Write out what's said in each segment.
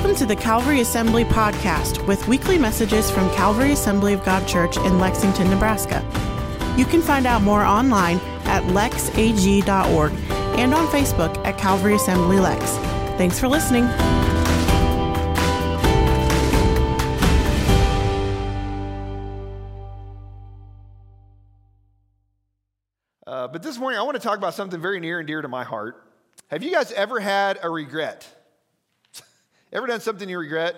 Welcome to the Calvary Assembly Podcast with weekly messages from Calvary Assembly of God Church in Lexington, Nebraska. You can find out more online at lexag.org and on Facebook at Calvary Assembly Lex. Thanks for listening. But this morning, I want to talk about something very near and dear to my heart. Have you guys ever had a regret? Ever done something you regret?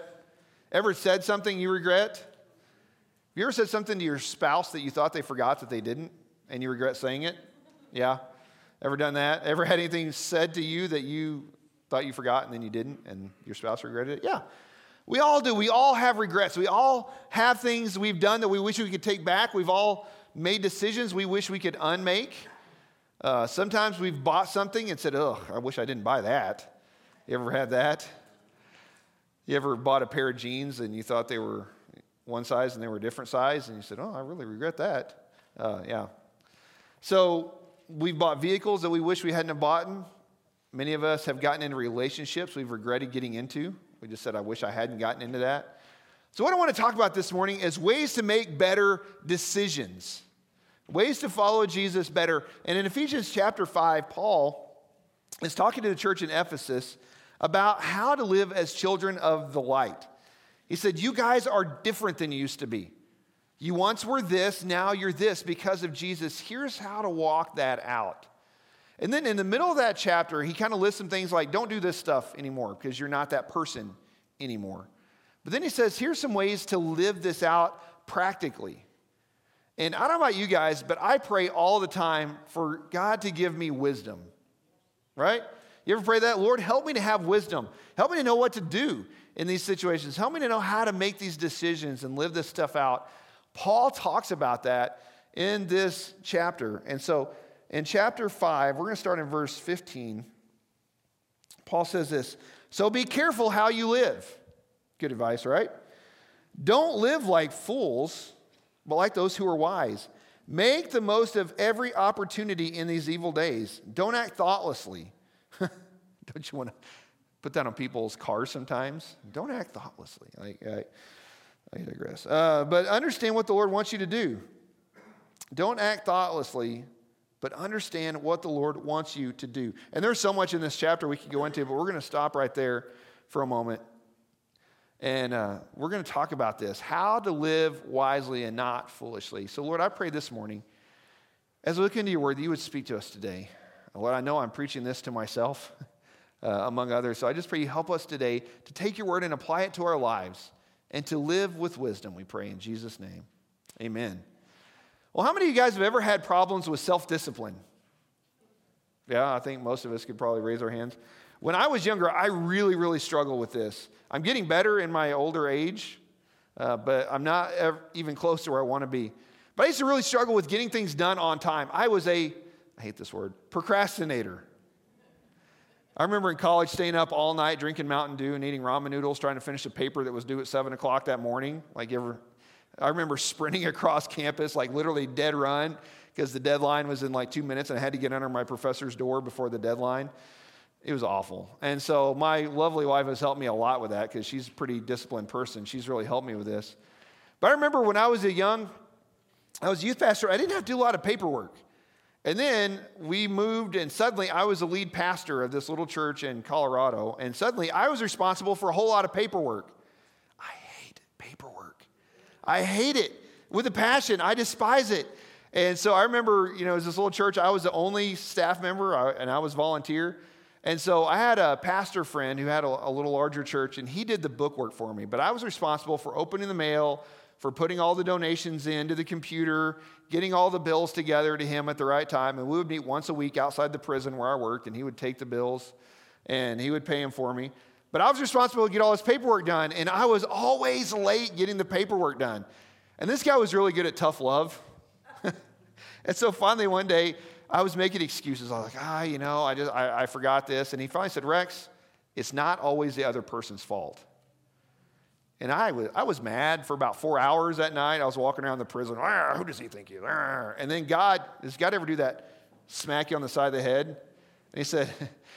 Ever said something you regret? Have you ever said something to your spouse that you thought they forgot that they didn't, and you regret saying it? Yeah? Ever done that? Ever had anything said to you that you thought you forgot and then you didn't, and your spouse regretted it? Yeah. We all do. We all have regrets. We all have things we've done that we wish we could take back. We've all made decisions we wish we could unmake. Sometimes we've bought something and said, "Ugh, I wish I didn't buy that." You ever had that? You ever bought a pair of jeans and you thought they were one size and they were a different size, and you said, "Oh, I really regret that." Yeah. So we've bought vehicles that we wish we hadn't have bought. Many of us have gotten into relationships we've regretted getting into. We just said, "I wish I hadn't gotten into that." So what I want to talk about this morning is ways to make better decisions, ways to follow Jesus better. And in Ephesians chapter 5, Paul is talking to the church in Ephesus about how to live as children of the light. He said, "You guys are different than you used to be. You once were this, now you're this because of Jesus. Here's how to walk that out." And then in the middle of that chapter, he kind of lists some things like, don't do this stuff anymore because you're not that person anymore. But then he says, here's some ways to live this out practically. And I don't know about you guys, but I pray all the time for God to give me wisdom, right? You ever pray that? Lord, help me to have wisdom. Help me to know what to do in these situations. Help me to know how to make these decisions and live this stuff out. Paul talks about that in this chapter. And so in chapter 5, we're going to start in verse 15. Paul says this, "So be careful how you live." Good advice, right? "Don't live like fools, but like those who are wise. Make the most of every opportunity in these evil days. Don't act thoughtlessly." Don't you want to put that on people's cars sometimes? Don't act thoughtlessly. I digress. But understand what the Lord wants you to do. Don't act thoughtlessly, but understand what the Lord wants you to do. And there's so much in this chapter we could go into, but we're going to stop right there for a moment. And we're going to talk about this, how to live wisely and not foolishly. So, Lord, I pray this morning, as we look into your word, that you would speak to us today. Lord, I know I'm preaching this to myself, among others. So I just pray you help us today to take your word and apply it to our lives and to live with wisdom, we pray in Jesus' name. Amen. Well, how many of you guys have ever had problems with self-discipline? Yeah, I think most of us could probably raise our hands. When I was younger, I really struggled with this. I'm getting better in my older age, but I'm not even close to where I want to be. But I used to really struggle with getting things done on time. I was I hate this word, procrastinator. I remember in college staying up all night, drinking Mountain Dew and eating ramen noodles, trying to finish a paper that was due at 7 o'clock that morning. I remember sprinting across campus, like literally dead run, because the deadline was in 2 minutes, and I had to get under my professor's door before the deadline. It was awful. And so my lovely wife has helped me a lot with that because she's a pretty disciplined person. She's really helped me with this. But I remember when I was a youth pastor, I didn't have to do a lot of paperwork. And then we moved, and suddenly I was the lead pastor of this little church in Colorado, and suddenly I was responsible for a whole lot of paperwork. I hate paperwork. I hate it with a passion. I despise it. And so I remember, it was this little church. I was the only staff member, and I was volunteer. And so I had a pastor friend who had a little larger church, and he did the bookwork for me. But I was responsible for opening the mail, for putting all the donations into the computer, getting all the bills together to him at the right time. And we would meet once a week outside the prison where I worked, and he would take the bills, and he would pay them for me. But I was responsible to get all his paperwork done, and I was always late getting the paperwork done. And this guy was really good at tough love. And so finally one day, I was making excuses. I was like, I forgot this. And he finally said, "Rex, it's not always the other person's fault." And I was mad for about 4 hours that night. I was walking around the prison. "Who does he think he is?" And then does God ever do that? Smack you on the side of the head. And he said,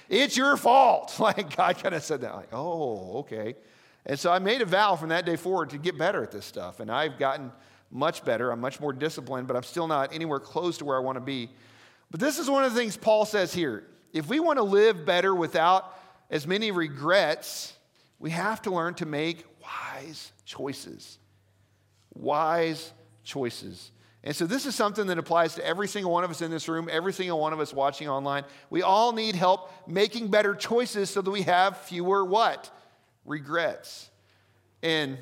"It's your fault." God kind of said that. "Oh, okay." And so I made a vow from that day forward to get better at this stuff. And I've gotten much better. I'm much more disciplined, but I'm still not anywhere close to where I want to be. But this is one of the things Paul says here. If we want to live better without as many regrets, we have to learn to make wise choices. Wise choices. And so this is something that applies to every single one of us in this room, every single one of us watching online. We all need help making better choices so that we have fewer what? Regrets. And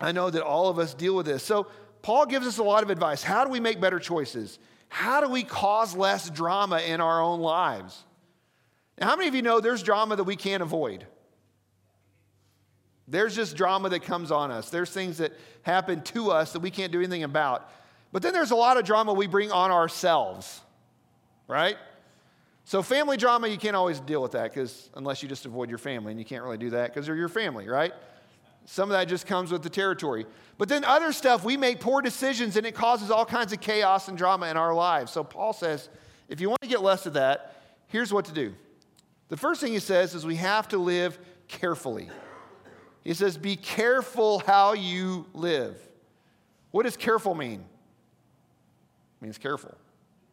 I know that all of us deal with this. So Paul gives us a lot of advice. How do we make better choices? How do we cause less drama in our own lives? Now, how many of you know there's drama that we can't avoid? There's just drama that comes on us. There's things that happen to us that we can't do anything about. But then there's a lot of drama we bring on ourselves, right? So family drama, you can't always deal with that because unless you just avoid your family, and you can't really do that because they're your family, right? Some of that just comes with the territory. But then other stuff, we make poor decisions, and it causes all kinds of chaos and drama in our lives. So Paul says, if you want to get less of that, here's what to do. The first thing he says is we have to live carefully. He says, be careful how you live. What does careful mean? It means careful.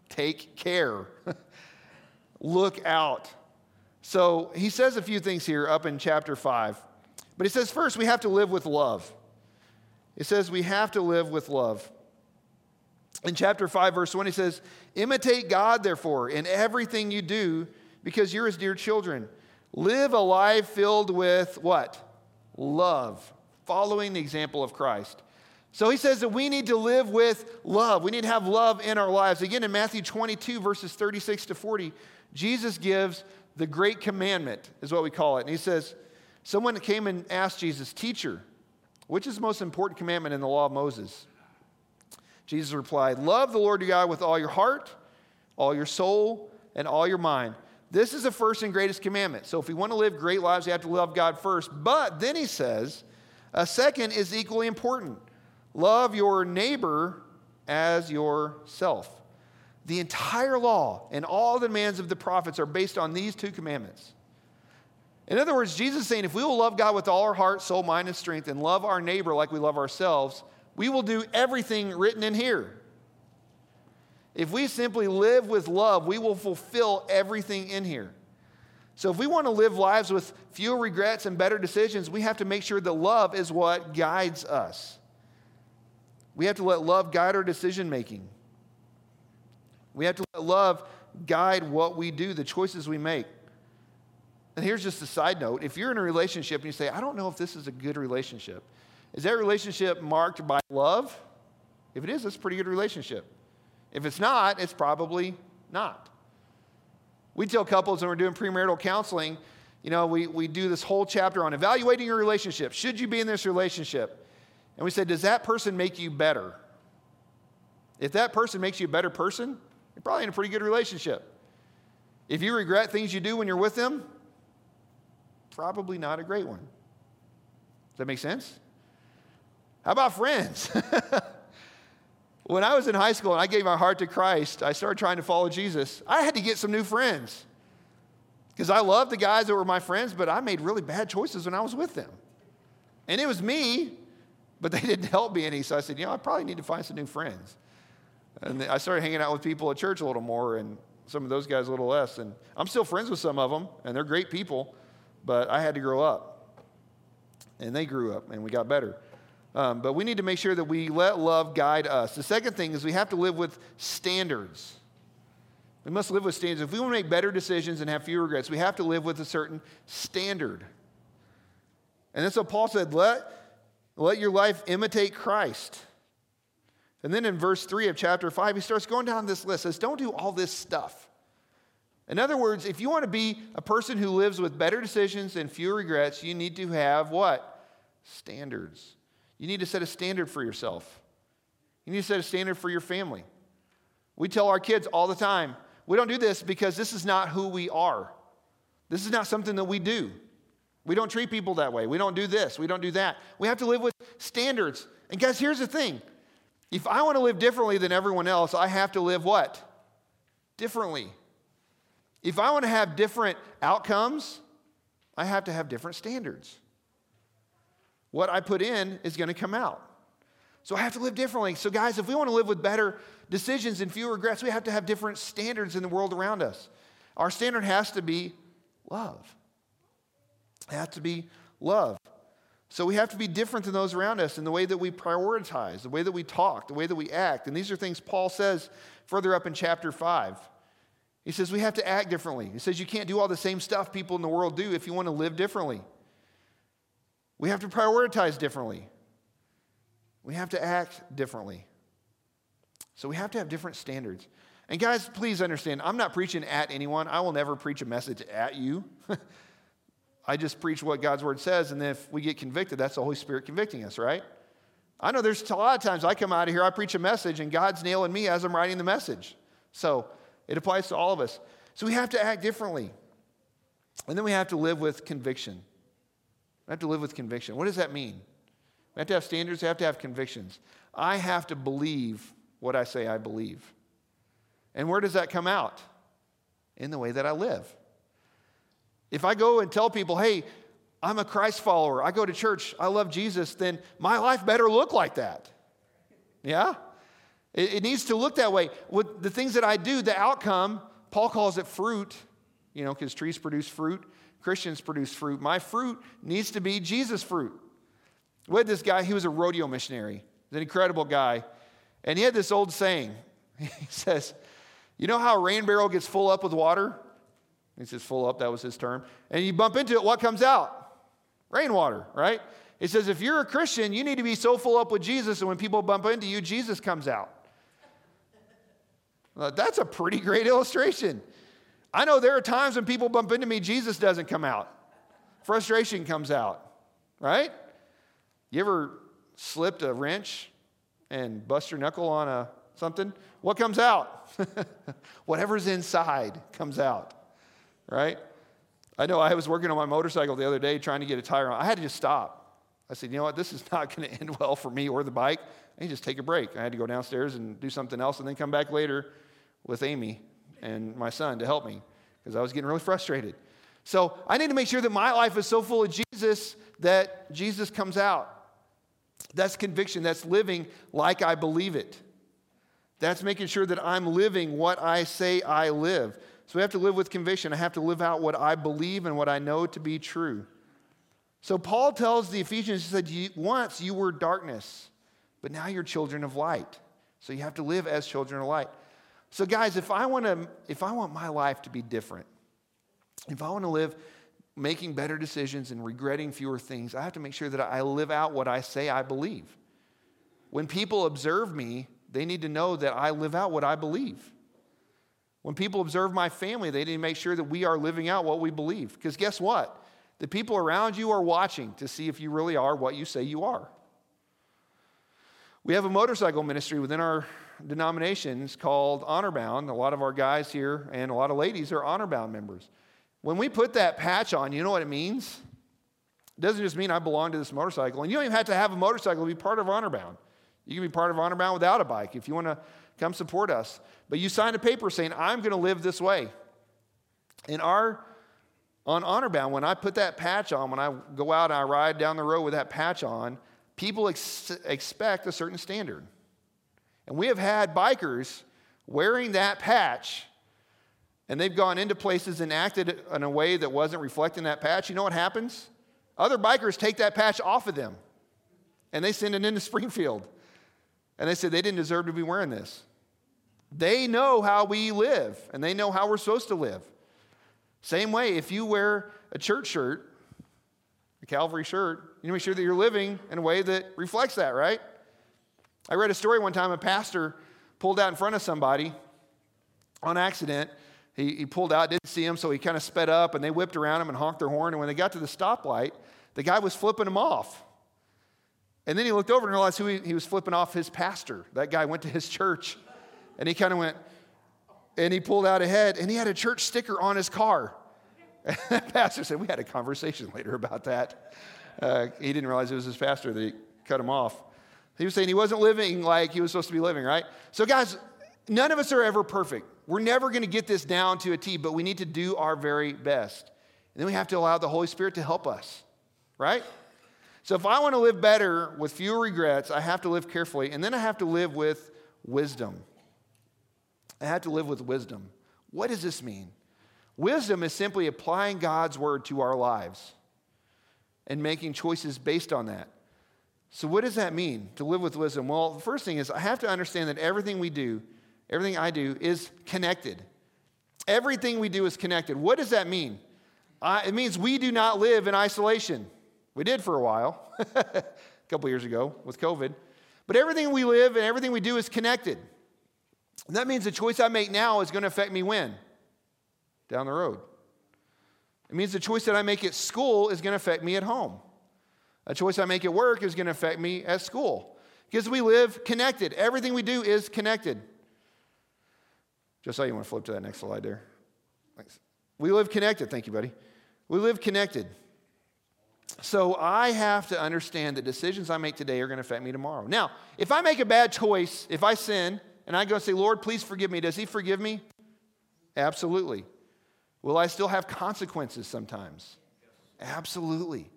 Take care. Look out. So he says a few things here up in chapter 5. But he says, first, we have to live with love. It says we have to live with love. In chapter 5, verse 1, he says, imitate God, therefore, in everything you do, because you're his dear children. Live a life filled with what? Love. Following the example of Christ. So he says that we need to live with love. We need to have love in our lives. Again, in Matthew 22, verses 36 to 40, Jesus gives the great commandment, is what we call it. And he says, someone came and asked Jesus, "Teacher, which is the most important commandment in the law of Moses?" Jesus replied, "Love the Lord your God with all your heart, all your soul, and all your mind. This is the first and greatest commandment." So if we want to live great lives, we have to love God first. But then he says, a second is equally important. Love your neighbor as yourself. The entire law and all the demands of the prophets are based on these two commandments. In other words, Jesus is saying if we will love God with all our heart, soul, mind, and strength and love our neighbor like we love ourselves, we will do everything written in here. If we simply live with love, we will fulfill everything in here. So if we want to live lives with fewer regrets and better decisions, we have to make sure that love is what guides us. We have to let love guide our decision-making. We have to let love guide what we do, the choices we make. And here's just a side note. If you're in a relationship and you say, I don't know if this is a good relationship, is that relationship marked by love? If it is, it's a pretty good relationship. If it's not, it's probably not. We tell couples when we're doing premarital counseling, you know, we do this whole chapter on evaluating your relationship. Should you be in this relationship? And we said, does that person make you better? If that person makes you a better person, you're probably in a pretty good relationship. If you regret things you do when you're with them, probably not a great one. Does that make sense? How about friends? When I was in high school and I gave my heart to Christ, I started trying to follow Jesus. I had to get some new friends because I loved the guys that were my friends, but I made really bad choices when I was with them. And it was me. But they didn't help me any, so I said, you know, I probably need to find some new friends. And I started hanging out with people at church a little more, and some of those guys a little less. And I'm still friends with some of them, and they're great people, but I had to grow up. And they grew up, and we got better. But we need to make sure that we let love guide us. The second thing is we have to live with standards. We must live with standards. If we want to make better decisions and have fewer regrets, we have to live with a certain standard. And that's what Paul said, let your life imitate Christ. And then in verse 3 of chapter 5, he starts going down this list. He says, don't do all this stuff. In other words, if you want to be a person who lives with better decisions and fewer regrets, you need to have what? Standards. You need to set a standard for yourself. You need to set a standard for your family. We tell our kids all the time, we don't do this because this is not who we are. This is not something that we do. We don't treat people that way. We don't do this. We don't do that. We have to live with standards. And guys, here's the thing. If I want to live differently than everyone else, I have to live what? Differently. If I want to have different outcomes, I have to have different standards. What I put in is going to come out. So I have to live differently. So guys, if we want to live with better decisions and fewer regrets, we have to have different standards in the world around us. Our standard has to be love. It has to be love. So we have to be different than those around us in the way that we prioritize, the way that we talk, the way that we act. And these are things Paul says further up in chapter 5. He says we have to act differently. He says you can't do all the same stuff people in the world do if you want to live differently. We have to prioritize differently. We have to act differently. So we have to have different standards. And guys, please understand, I'm not preaching at anyone. I will never preach a message at you. I just preach what God's word says, and then if we get convicted, that's the Holy Spirit convicting us, right? I know there's a lot of times I come out of here, I preach a message, and God's nailing me as I'm writing the message. So it applies to all of us. So we have to act differently. And then we have to live with conviction. We have to live with conviction. What does that mean? We have to have standards. We have to have convictions. I have to believe what I say I believe. And where does that come out? In the way that I live. If I go and tell people, hey, I'm a Christ follower, I go to church, I love Jesus, then my life better look like that. Yeah? It needs to look that way. With the things that I do, the outcome, Paul calls it fruit, you know, because trees produce fruit, Christians produce fruit. My fruit needs to be Jesus' fruit. We had this guy, he was a rodeo missionary, an incredible guy, and he had this old saying. He says, you know how a rain barrel gets full up with water? He says full up, that was his term. And you bump into it, what comes out? Rainwater, right? He says if you're a Christian, you need to be so full up with Jesus, and when people bump into you, Jesus comes out. Well, that's a pretty great illustration. I know there are times when people bump into me, Jesus doesn't come out. Frustration comes out, right? You ever slipped a wrench and bust your knuckle on a something? What comes out? Whatever's inside comes out. Right? I know I was working on my motorcycle the other day trying to get a tire on. I had to just stop. I said, you know what? This is not going to end well for me or the bike. I need to just take a break. I had to go downstairs and do something else and then come back later with Amy and my son to help me because I was getting really frustrated. So I need to make sure that my life is so full of Jesus that Jesus comes out. That's conviction. That's living like I believe it. That's making sure that I'm living what I say I live. So we have to live with conviction. I have to live out what I believe and what I know to be true. So Paul tells the Ephesians, he said, once you were darkness, but now you're children of light. So you have to live as children of light. So guys, if I want my life to be different, if I want to live making better decisions and regretting fewer things, I have to make sure that I live out what I say I believe. When people observe me, they need to know that I live out what I believe. When people observe my family, they need to make sure that we are living out what we believe. Because guess what? The people around you are watching to see if you really are what you say you are. We have a motorcycle ministry within our denominations called Honor Bound. A lot of our guys here and a lot of ladies are Honor Bound members. When we put that patch on, you know what it means? It doesn't just mean I belong to this motorcycle. And you don't even have to have a motorcycle to be part of Honor Bound. You can be part of Honor Bound without a bike if you want to come support us. But you sign a paper saying, I'm going to live this way. On Honor Bound, when I put that patch on, when I go out and I ride down the road with that patch on, people expect a certain standard. And we have had bikers wearing that patch, and they've gone into places and acted in a way that wasn't reflecting that patch. You know what happens? Other bikers take that patch off of them, and they send it into Springfield. And they said they didn't deserve to be wearing this. They know how we live, and they know how we're supposed to live. Same way, if you wear a church shirt, a Calvary shirt, you need to make sure that you're living in a way that reflects that, right? I read a story one time, a pastor pulled out in front of somebody on accident. He pulled out, didn't see him, so he kind of sped up, and they whipped around him and honked their horn. And when they got to the stoplight, the guy was flipping him off. And then he looked over and realized who he was flipping off, his pastor. That guy went to his church. And he kind of went, and he pulled out ahead, and he had a church sticker on his car. And the pastor said, we had a conversation later about that. He didn't realize it was his pastor that he cut him off. He was saying he wasn't living like he was supposed to be living, right? So guys, none of us are ever perfect. We're never going to get this down to a T, but we need to do our very best. And then we have to allow the Holy Spirit to help us, right? So if I want to live better with fewer regrets, I have to live carefully, and then I have to live with wisdom. I have to live with wisdom. What does this mean? Wisdom is simply applying God's word to our lives and making choices based on that. So what does that mean, to live with wisdom? Well, the first thing is I have to understand that everything we do, everything I do, is connected. Everything we do is connected. What does that mean? It means we do not live in isolation. We did for a while, a couple years ago with COVID. But everything we live and everything we do is connected. And that means the choice I make now is going to affect me when? Down the road. It means the choice that I make at school is going to affect me at home. A choice I make at work is going to affect me at school. Because we live connected. Everything we do is connected. Just so you want to flip to that next slide there. Thanks. We live connected. Thank you, buddy. We live connected. So I have to understand that decisions I make today are going to affect me tomorrow. Now, if I make a bad choice, if I sin, and I go say, Lord, please forgive me, does he forgive me? Absolutely. Will I still have consequences sometimes? Yes. Absolutely.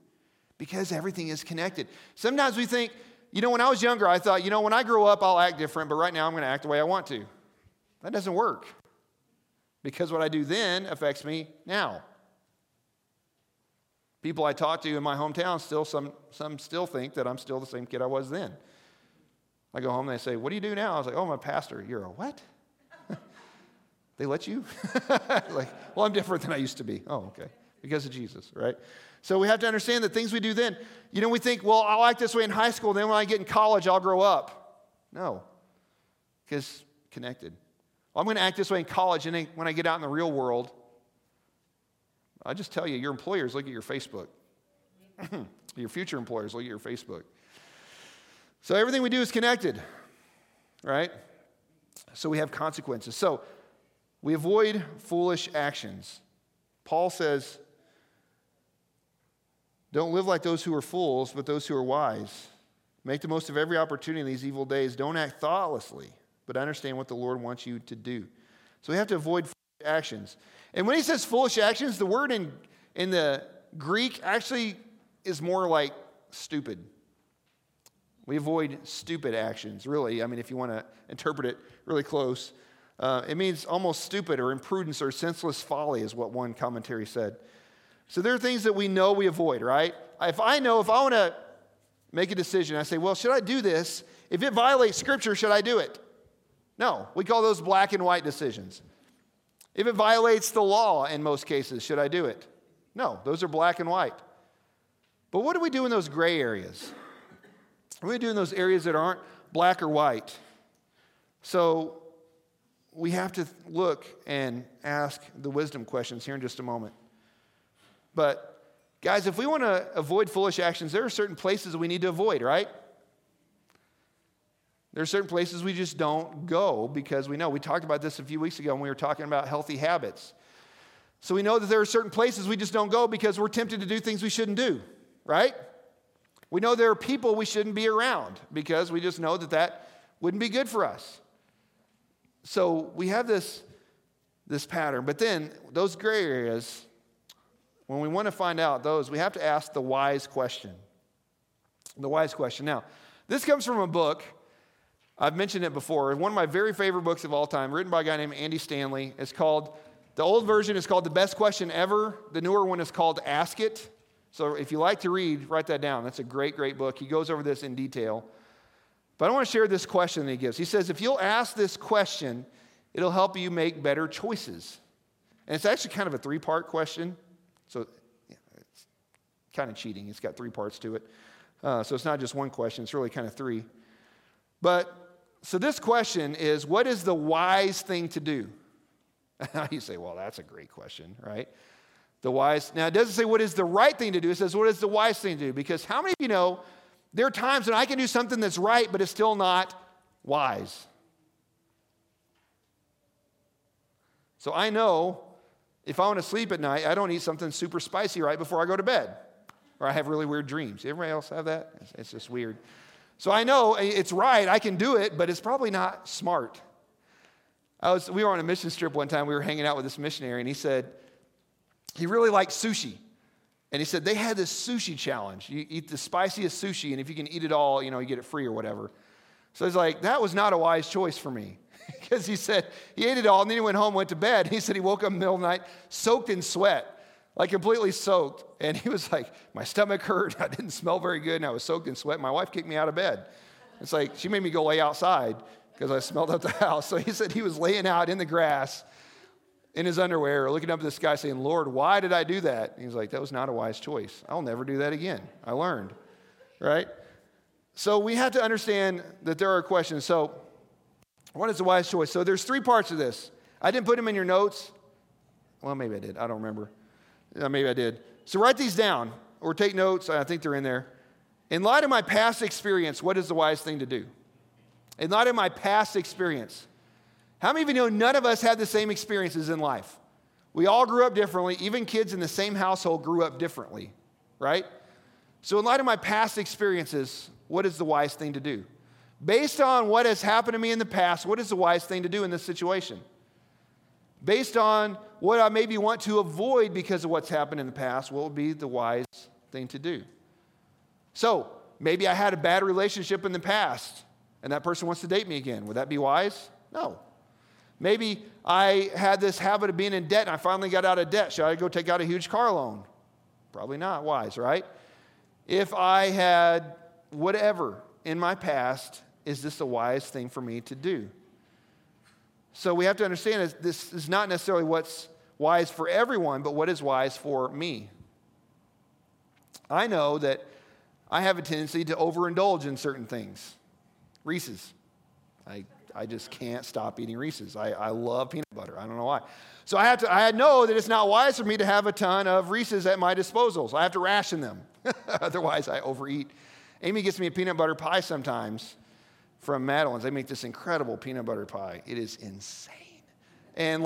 Because everything is connected. Sometimes we think, when I was younger, I thought, when I grow up, I'll act different, but right now I'm going to act the way I want to. That doesn't work. Because what I do then affects me now. People I talk to in my hometown, still think that I'm still the same kid I was then. I go home and they say, what do you do now? I was like, I'm a pastor. You're a what? They let you? I'm different than I used to be. Oh, okay. Because of Jesus, right? So we have to understand that things we do then, we think, I'll act this way in high school, then when I get in college, I'll grow up. No, because connected. I'm going to act this way in college, and then when I get out in the real world, I just tell you, your employers look at your Facebook. Your future employers look at your Facebook. So everything we do is connected, right? So we have consequences. So we avoid foolish actions. Paul says, don't live like those who are fools, but those who are wise. Make the most of every opportunity in these evil days. Don't act thoughtlessly, but understand what the Lord wants you to do. So we have to avoid foolish actions. And when he says foolish actions, the word in the Greek actually is more like stupid. We avoid stupid actions, really. I mean, if you want to interpret it really close, it means almost stupid or imprudence or senseless folly is what one commentary said. So there are things that we know we avoid, right? If I want to make a decision, I say, should I do this? If it violates Scripture, should I do it? No, we call those black and white decisions. If it violates the law in most cases, should I do it? No, those are black and white. But what do we do in those gray areas? What do we do in those areas that aren't black or white? So we have to look and ask the wisdom questions here in just a moment. But guys, if we want to avoid foolish actions, there are certain places we need to avoid, right? There are certain places we just don't go because we know. We talked about this a few weeks ago when we were talking about healthy habits. So we know that there are certain places we just don't go because we're tempted to do things we shouldn't do, right? We know there are people we shouldn't be around because we just know that wouldn't be good for us. So we have this pattern. But then those gray areas, when we want to find out those, we have to ask the wise question. The wise question. Now, this comes from a book. I've mentioned it before. One of my very favorite books of all time, written by a guy named Andy Stanley. The old version is called The Best Question Ever. The newer one is called Ask It. So if you like to read, write that down. That's a great, great book. He goes over this in detail. But I want to share this question that he gives. He says, if you'll ask this question, it'll help you make better choices. And it's actually kind of a three-part question. So it's kind of cheating. It's got three parts to it. So it's not just one question. It's really kind of three. But so this question is, what is the wise thing to do? You say, that's a great question, right? The wise. Now, it doesn't say what is the right thing to do. It says what is the wise thing to do? Because how many of you know there are times when I can do something that's right, but it's still not wise? So I know if I want to sleep at night, I don't eat something super spicy right before I go to bed. Or I have really weird dreams. Everybody else have that? It's just weird. So I know it's right, I can do it, but it's probably not smart. We were on a mission trip one time, we were hanging out with this missionary, and he said he really liked sushi. And he said they had this sushi challenge. You eat the spiciest sushi, and if you can eat it all, you get it free or whatever. So he's like, that was not a wise choice for me. Because he said he ate it all, and then he went home, went to bed. He said he woke up in the middle of the night, soaked in sweat, like completely soaked. And he was like, my stomach hurt. I didn't smell very good, and I was soaked in sweat. My wife kicked me out of bed. It's like she made me go lay outside because I smelled up the house. So he said he was laying out in the grass in his underwear, looking up at the sky saying, Lord, why did I do that? And he's like, that was not a wise choice. I'll never do that again. I learned, right? So we have to understand that there are questions. So what is the wise choice? So there's three parts of this. I didn't put them in your notes. Well, maybe I did. I don't remember. Maybe I did. So write these down or take notes. I think they're in there. In light of my past experience, what is the wise thing to do? In light of my past experience. How many of you know none of us had the same experiences in life? We all grew up differently. Even kids in the same household grew up differently, right? So in light of my past experiences, what is the wise thing to do? Based on what has happened to me in the past, what is the wise thing to do in this situation? Based on what I maybe want to avoid because of what's happened in the past, what would be the wise thing to do? So maybe I had a bad relationship in the past, and that person wants to date me again. Would that be wise? No. Maybe I had this habit of being in debt, and I finally got out of debt. Should I go take out a huge car loan? Probably not wise, right? If I had whatever in my past, is this a wise thing for me to do? So we have to understand that this is not necessarily what's wise for everyone, but what is wise for me. I know that I have a tendency to overindulge in certain things. Reese's. I just can't stop eating Reese's. I love peanut butter. I don't know why. So I know that it's not wise for me to have a ton of Reese's at my disposal. So I have to ration them. Otherwise, I overeat. Amy gets me a peanut butter pie sometimes from Madeline's. They make this incredible peanut butter pie. It is insane. And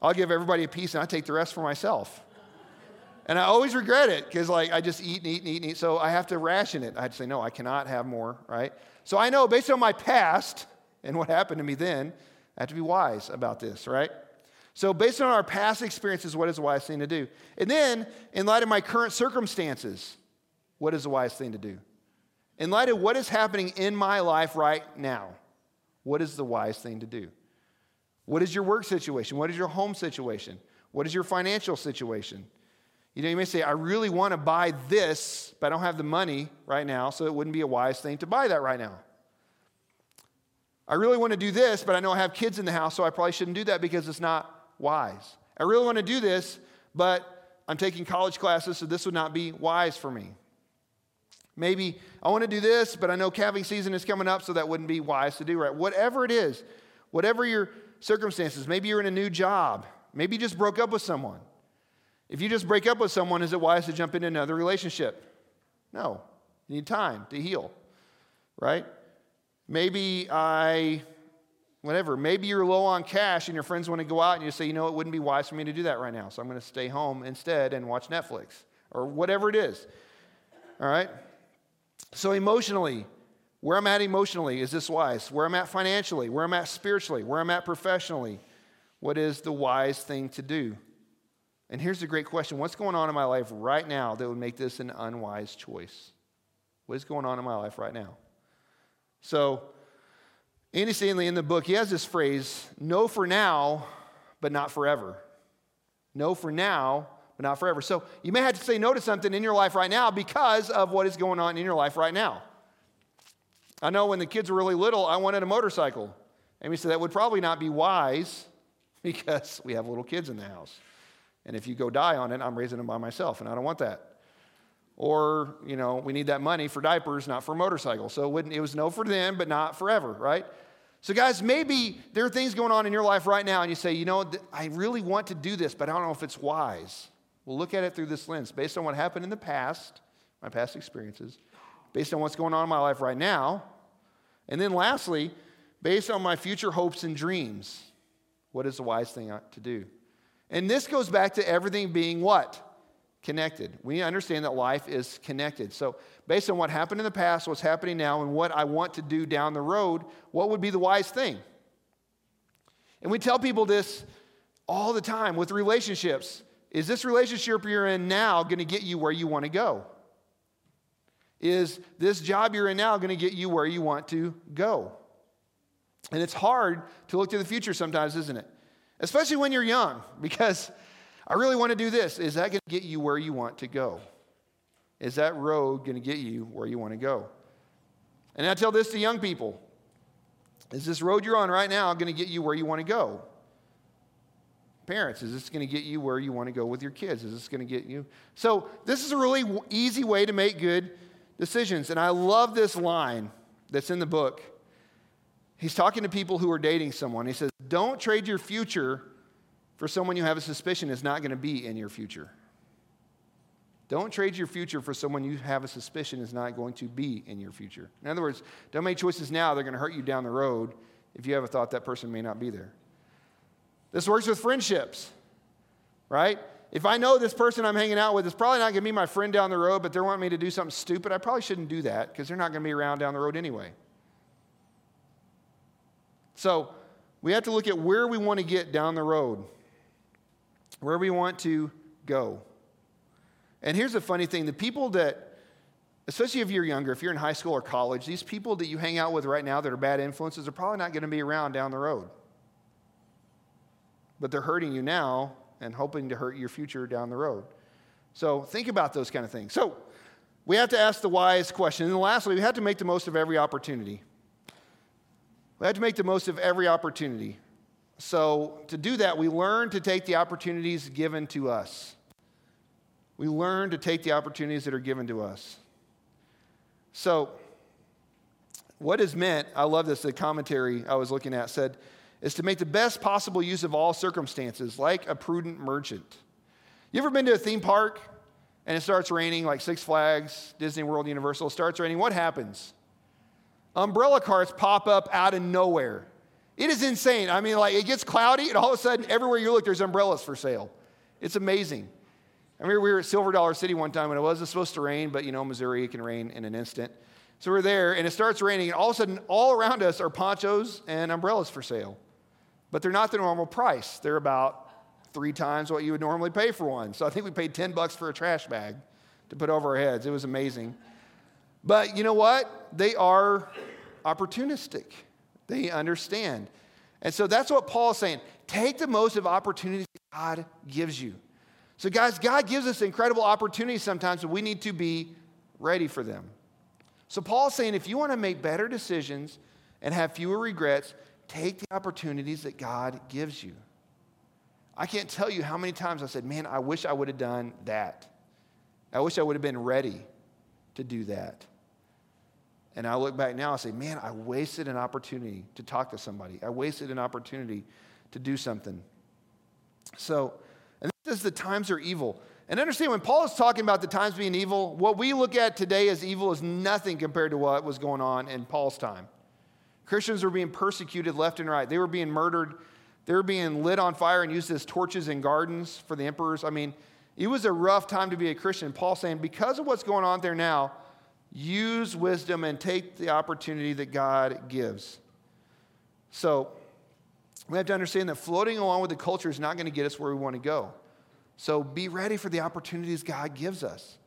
I'll give everybody a piece and I take the rest for myself. And I always regret it because I just eat and eat and eat and eat. So I have to ration it. I have to say, no, I cannot have more, right? So I know based on my past and what happened to me then, I have to be wise about this, right? So based on our past experiences, what is the wise thing to do? And then in light of my current circumstances, what is the wise thing to do? In light of what is happening in my life right now, what is the wise thing to do? What is your work situation? What is your home situation? What is your financial situation? You may say, I really want to buy this, but I don't have the money right now, so it wouldn't be a wise thing to buy that right now. I really want to do this, but I know I have kids in the house, so I probably shouldn't do that because it's not wise. I really want to do this, but I'm taking college classes, so this would not be wise for me. Maybe I want to do this, but I know calving season is coming up, so that wouldn't be wise to do, right? Whatever it is, whatever your circumstances, maybe you're in a new job. Maybe you just broke up with someone. If you just break up with someone, is it wise to jump into another relationship? No. You need time to heal, right? Maybe you're low on cash and your friends want to go out and you say, it wouldn't be wise for me to do that right now, so I'm going to stay home instead and watch Netflix or whatever it is, all right? So emotionally, where I'm at emotionally, is this wise? Where I'm at financially, where I'm at spiritually, where I'm at professionally, what is the wise thing to do? And here's the great question. What's going on in my life right now that would make this an unwise choice? What is going on in my life right now? So, Andy Stanley in the book, he has this phrase, no for now, but not forever. No for now, but not forever. So, you may have to say no to something in your life right now because of what is going on in your life right now. I know when the kids were really little, I wanted a motorcycle. Amy said that would probably not be wise because we have little kids in the house. And if you go die on it, I'm raising them by myself, and I don't want that. Or, we need that money for diapers, not for motorcycles. So it was no for them, but not forever, right? So guys, maybe there are things going on in your life right now, and you say, I really want to do this, but I don't know if it's wise. Well, look at it through this lens. Based on what happened in the past, my past experiences, based on what's going on in my life right now, and then lastly, based on my future hopes and dreams, what is the wise thing to do? And this goes back to everything being what? Connected. We understand that life is connected. So based on what happened in the past, what's happening now, and what I want to do down the road, what would be the wise thing? And we tell people this all the time with relationships. Is this relationship you're in now going to get you where you want to go? Is this job you're in now going to get you where you want to go? And it's hard to look to the future sometimes, isn't it? Especially when you're young, because I really want to do this. Is that going to get you where you want to go? Is that road going to get you where you want to go? And I tell this to young people. Is this road you're on right now going to get you where you want to go? Parents, is this going to get you where you want to go with your kids? Is this going to get you? So this is a really easy way to make good decisions. And I love this line that's in the book. He's talking to people who are dating someone. He says, don't trade your future for someone you have a suspicion is not going to be in your future. Don't trade your future for someone you have a suspicion is not going to be in your future. In other words, don't make choices now. They're going to hurt you down the road if you have a thought that person may not be there. This works with friendships, right? If I know this person I'm hanging out with is probably not going to be my friend down the road, but they're wanting me to do something stupid, I probably shouldn't do that because they're not going to be around down the road anyway. So we have to look at where we want to get down the road, where we want to go. And here's the funny thing. The people that, especially if you're younger, if you're in high school or college, these people that you hang out with right now that are bad influences are probably not going to be around down the road. But they're hurting you now and hoping to hurt your future down the road. So think about those kind of things. So we have to ask the wise question. And then lastly, we have to make the most of every opportunity. We have to make the most of every opportunity. So to do that, we learn to take the opportunities given to us. We learn to take the opportunities that are given to us. So what is meant, I love this, the commentary I was looking at said, is to make the best possible use of all circumstances, like a prudent merchant. You ever been to a theme park and it starts raining, like Six Flags, Disney World, Universal, starts raining? What happens? Umbrella carts pop up out of nowhere. It is insane. I mean, like, it gets cloudy, and all of a sudden, everywhere you look, there's umbrellas for sale. It's amazing. I remember we were at Silver Dollar City one time, and it wasn't supposed to rain, but, you know, Missouri, it can rain in an instant. So we're there, and it starts raining, and all of a sudden, all around us are ponchos and umbrellas for sale. But they're not the normal price. They're about 3 times what you would normally pay for one. So I think we paid $10 for a trash bag to put over our heads. It was amazing. But you know what? They are opportunistic. They understand. And so that's what Paul's saying. Take the most of opportunities God gives you. So guys, God gives us incredible opportunities sometimes, but we need to be ready for them. So Paul's saying if you want to make better decisions and have fewer regrets, take the opportunities that God gives you. I can't tell you how many times I said, man, I wish I would have done that. I wish I would have been ready to do that. And I look back now and say, man, I wasted an opportunity to talk to somebody. I wasted an opportunity to do something. So, and this is the times are evil. And understand when Paul is talking about the times being evil, what we look at today as evil is nothing compared to what was going on in Paul's time. Christians were being persecuted left and right. They were being murdered. They were being lit on fire and used as torches in gardens for the emperors. I mean, it was a rough time to be a Christian. Paul's saying, because of what's going on there now, use wisdom and take the opportunity that God gives. So we have to understand that floating along with the culture is not going to get us where we want to go. So be ready for the opportunities God gives us.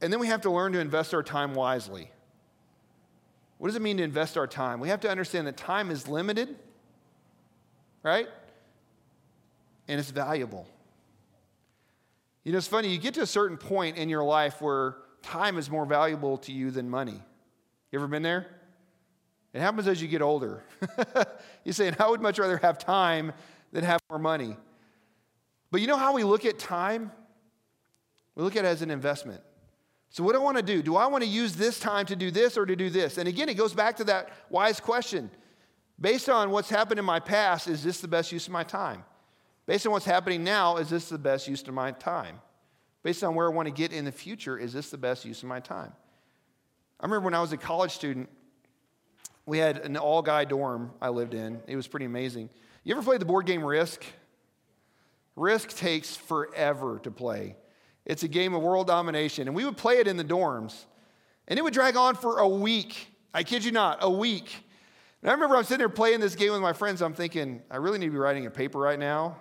And then we have to learn to invest our time wisely. What does it mean to invest our time? We have to understand that time is limited, right? And it's valuable. You know, it's funny, you get to a certain point in your life where time is more valuable to you than money. You ever been there? It happens as you get older. You're saying, I would much rather have time than have more money. But you know how we look at time? We look at it as an investment. So what do I want to do? Do I want to use this time to do this or to do this? And again, it goes back to that wise question. Based on what's happened in my past, is this the best use of my time? Based on what's happening now, is this the best use of my time? Based on where I want to get in the future, is this the best use of my time? I remember when I was a college student, we had an all-guy dorm I lived in. It was pretty amazing. You ever play the board game Risk? Risk takes forever to play. It's a game of world domination. And we would play it in the dorms. And it would drag on for a week. I kid you not, a week. And I remember I'm sitting there playing this game with my friends. I'm thinking, I really need to be writing a paper right now.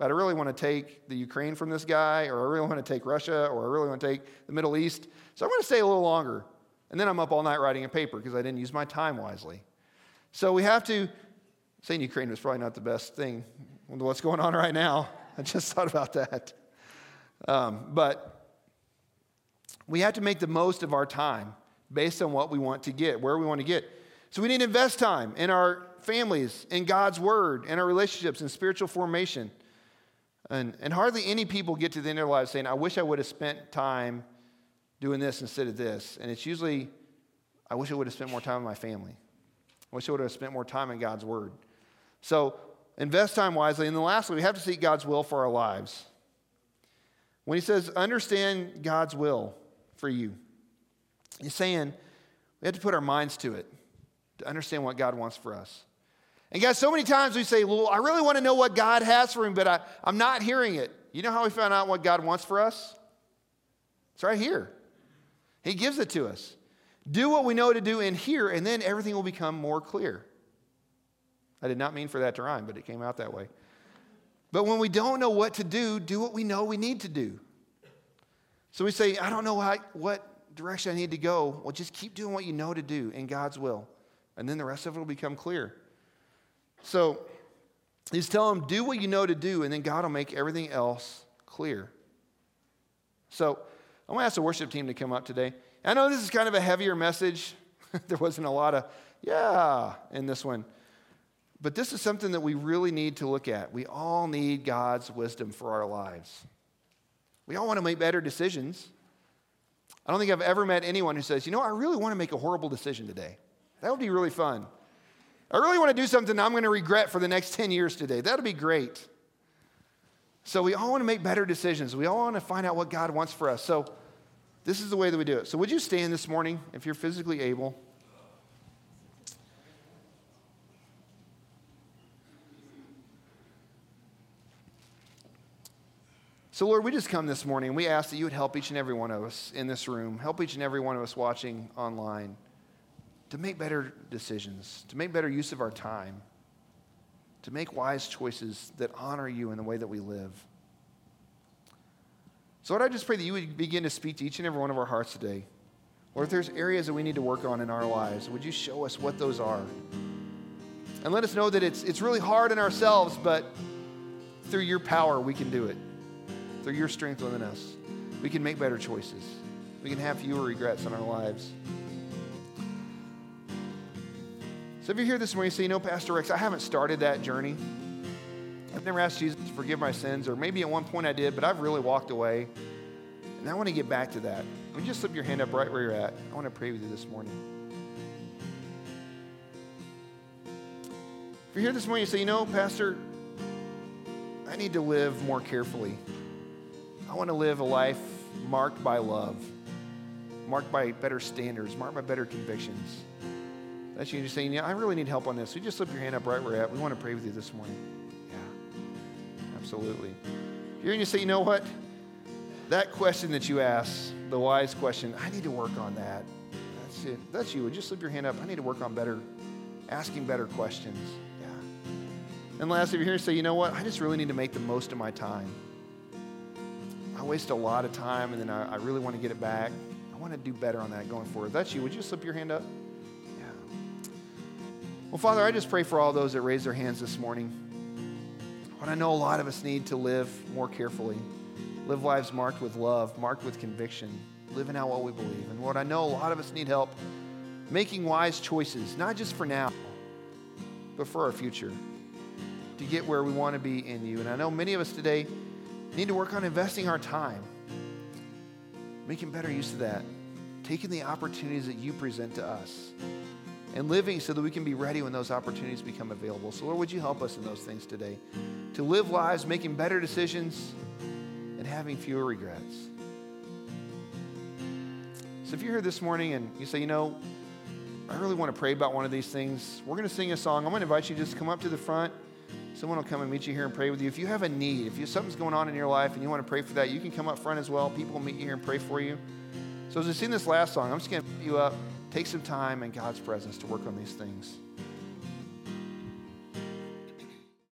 but I really want to take the Ukraine from this guy, or I really want to take Russia, or I really want to take the Middle East. So I'm going to stay a little longer. And then I'm up all night writing a paper because I didn't use my time wisely. So we have to, saying Ukraine was probably not the best thing. What's going on right now? I just thought about that. But we have to make the most of our time based on what we want to get, where we want to get. So we need to invest time in our families, in God's word, in our relationships, in spiritual formation. And hardly any people get to the end of their lives saying, I wish I would have spent time doing this instead of this. And it's usually, I wish I would have spent more time with my family. I wish I would have spent more time in God's word. So invest time wisely. And then lastly, we have to seek God's will for our lives. When he says, understand God's will for you, he's saying we have to put our minds to it to understand what God wants for us. And guys, so many times we say, well, I really want to know what God has for me, but I'm not hearing it. You know how we found out what God wants for us? It's right here. He gives it to us. Do what we know to do in here, and then everything will become more clear. I did not mean for that to rhyme, but it came out that way. But when we don't know what to do, do what we know we need to do. So we say, I don't know what direction I need to go. Well, just keep doing what you know to do in God's will, and then the rest of it will become clear. So he's telling them, do what you know to do, and then God will make everything else clear. So I'm going to ask the worship team to come up today. I know this is kind of a heavier message. There wasn't a lot of, yeah, in this one. But this is something that we really need to look at. We all need God's wisdom for our lives. We all want to make better decisions. I don't think I've ever met anyone who says, you know, I really want to make a horrible decision today. That would be really fun. I really want to do something I'm going to regret for the next 10 years today. That'll be great. So we all want to make better decisions. We all want to find out what God wants for us. So this is the way that we do it. So would you stand this morning if you're physically able? So Lord, we just come this morning and we ask that you would help each and every one of us in this room, help each and every one of us watching online, to make better decisions, to make better use of our time, to make wise choices that honor you in the way that we live. So Lord, I just pray that you would begin to speak to each and every one of our hearts today. Lord, if there's areas that we need to work on in our lives, would you show us what those are? And let us know that it's really hard in ourselves, but through your power we can do it. Through your strength within us, we can make better choices. We can have fewer regrets in our lives. So if you're here this morning and say, you know, Pastor Rex, I haven't started that journey. I've never asked Jesus to forgive my sins, or maybe at one point I did, but I've really walked away, and I want to get back to that. Would you just slip your hand up right where you're at? I want to pray with you this morning. If you're here this morning and say, you know, Pastor, I need to live more carefully. I want to live a life marked by love, marked by better standards, marked by better convictions. That's you just saying, yeah, I really need help on this. So you just slip your hand up right where you're at. We want to pray with you this morning. Yeah, absolutely. You're going to say, you know what? That question that you asked, the wise question, I need to work on that. That's it. That's you. Just slip your hand up. I need to work on asking better questions. Yeah. And lastly, if you're here and say, you know what? I just really need to make the most of my time. I waste a lot of time, and then I really want to get it back. I want to do better on that going forward. That's you. Would you slip your hand up? Well, Father, I just pray for all those that raised their hands this morning. But I know a lot of us need to live more carefully, live lives marked with love, marked with conviction, living out what we believe. And Lord, I know a lot of us need help making wise choices, not just for now, but for our future, to get where we want to be in you. And I know many of us today need to work on investing our time, making better use of that, taking the opportunities that you present to us, and living so that we can be ready when those opportunities become available. So Lord, would you help us in those things today, to live lives making better decisions and having fewer regrets. So if you're here this morning and you say, you know, I really want to pray about one of these things, we're going to sing a song. I'm going to invite you to just come up to the front. Someone will come and meet you here and pray with you. If you have a need, if something's going on in your life and you want to pray for that, you can come up front as well. People will meet you here and pray for you. So as we sing this last song, I'm just going to put you up. Take some time in God's presence to work on these things.